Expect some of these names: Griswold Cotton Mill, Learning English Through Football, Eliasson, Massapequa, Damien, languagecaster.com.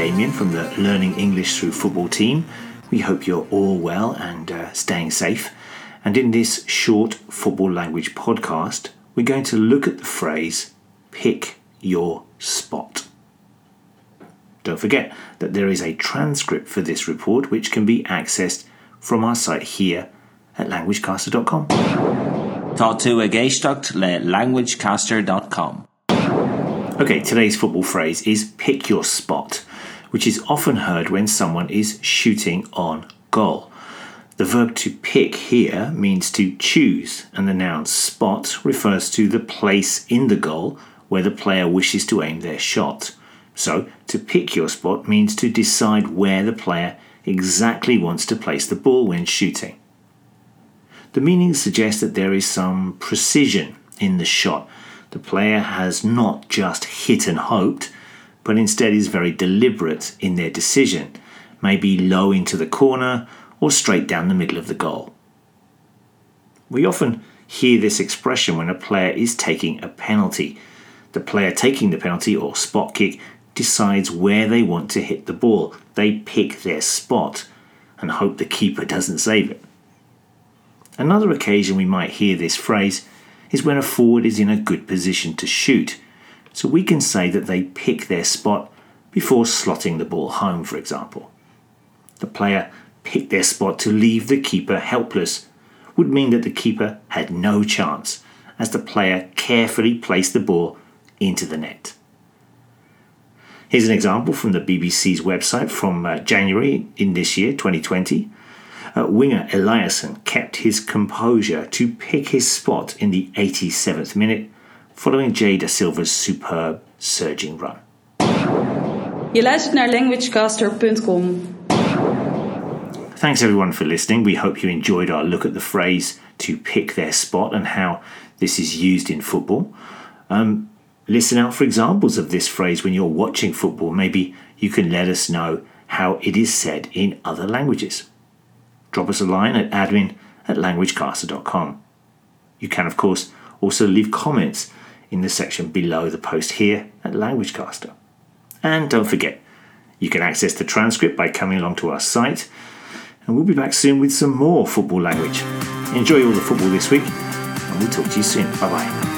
Damien from the Learning English Through Football team. We hope you're all well and staying safe. And in this short football language podcast, we're going to look at the phrase, pick your spot. Don't forget that there is a transcript for this report which can be accessed from our site here at languagecaster.com. Táú a géisteacht le languagecaster.com. Okay, today's football phrase is pick your spot, which is often heard when someone is shooting on goal. The verb to pick here means to choose, and the noun spot refers to the place in the goal where the player wishes to aim their shot. So, to pick your spot means to decide where the player exactly wants to place the ball when shooting. The meaning suggests that there is some precision in the shot. The player has not just hit and hoped, but instead is very deliberate in their decision, maybe low into the corner or straight down the middle of the goal. We often hear this expression when a player is taking a penalty. The player taking the penalty or spot kick decides where they want to hit the ball. They pick their spot and hope the keeper doesn't save it. Another occasion we might hear this phrase is when a forward is in a good position to shoot. So we can say that they pick their spot before slotting the ball home, for example. The player picked their spot to leave the keeper helpless would mean that the keeper had no chance, as the player carefully placed the ball into the net. Here's an example from the BBC's website from January in this year, 2020. Winger Eliasson kept his composure to pick his spot in the 87th minute following Jay Da Silva's superb surging run. Je luistert naar languagecaster.com. Thanks everyone for listening. We hope you enjoyed our look at the phrase to pick their spot and how this is used in football. Listen out for examples of this phrase when you're watching football. Maybe you can let us know how it is said in other languages. Drop us a line at admin@languagecaster.com. You can, of course, also leave comments in the section below the post here at LanguageCaster. And don't forget, you can access the transcript by coming along to our site. And we'll be back soon with some more football language. Enjoy all the football this week, and we'll talk to you soon. Bye-bye.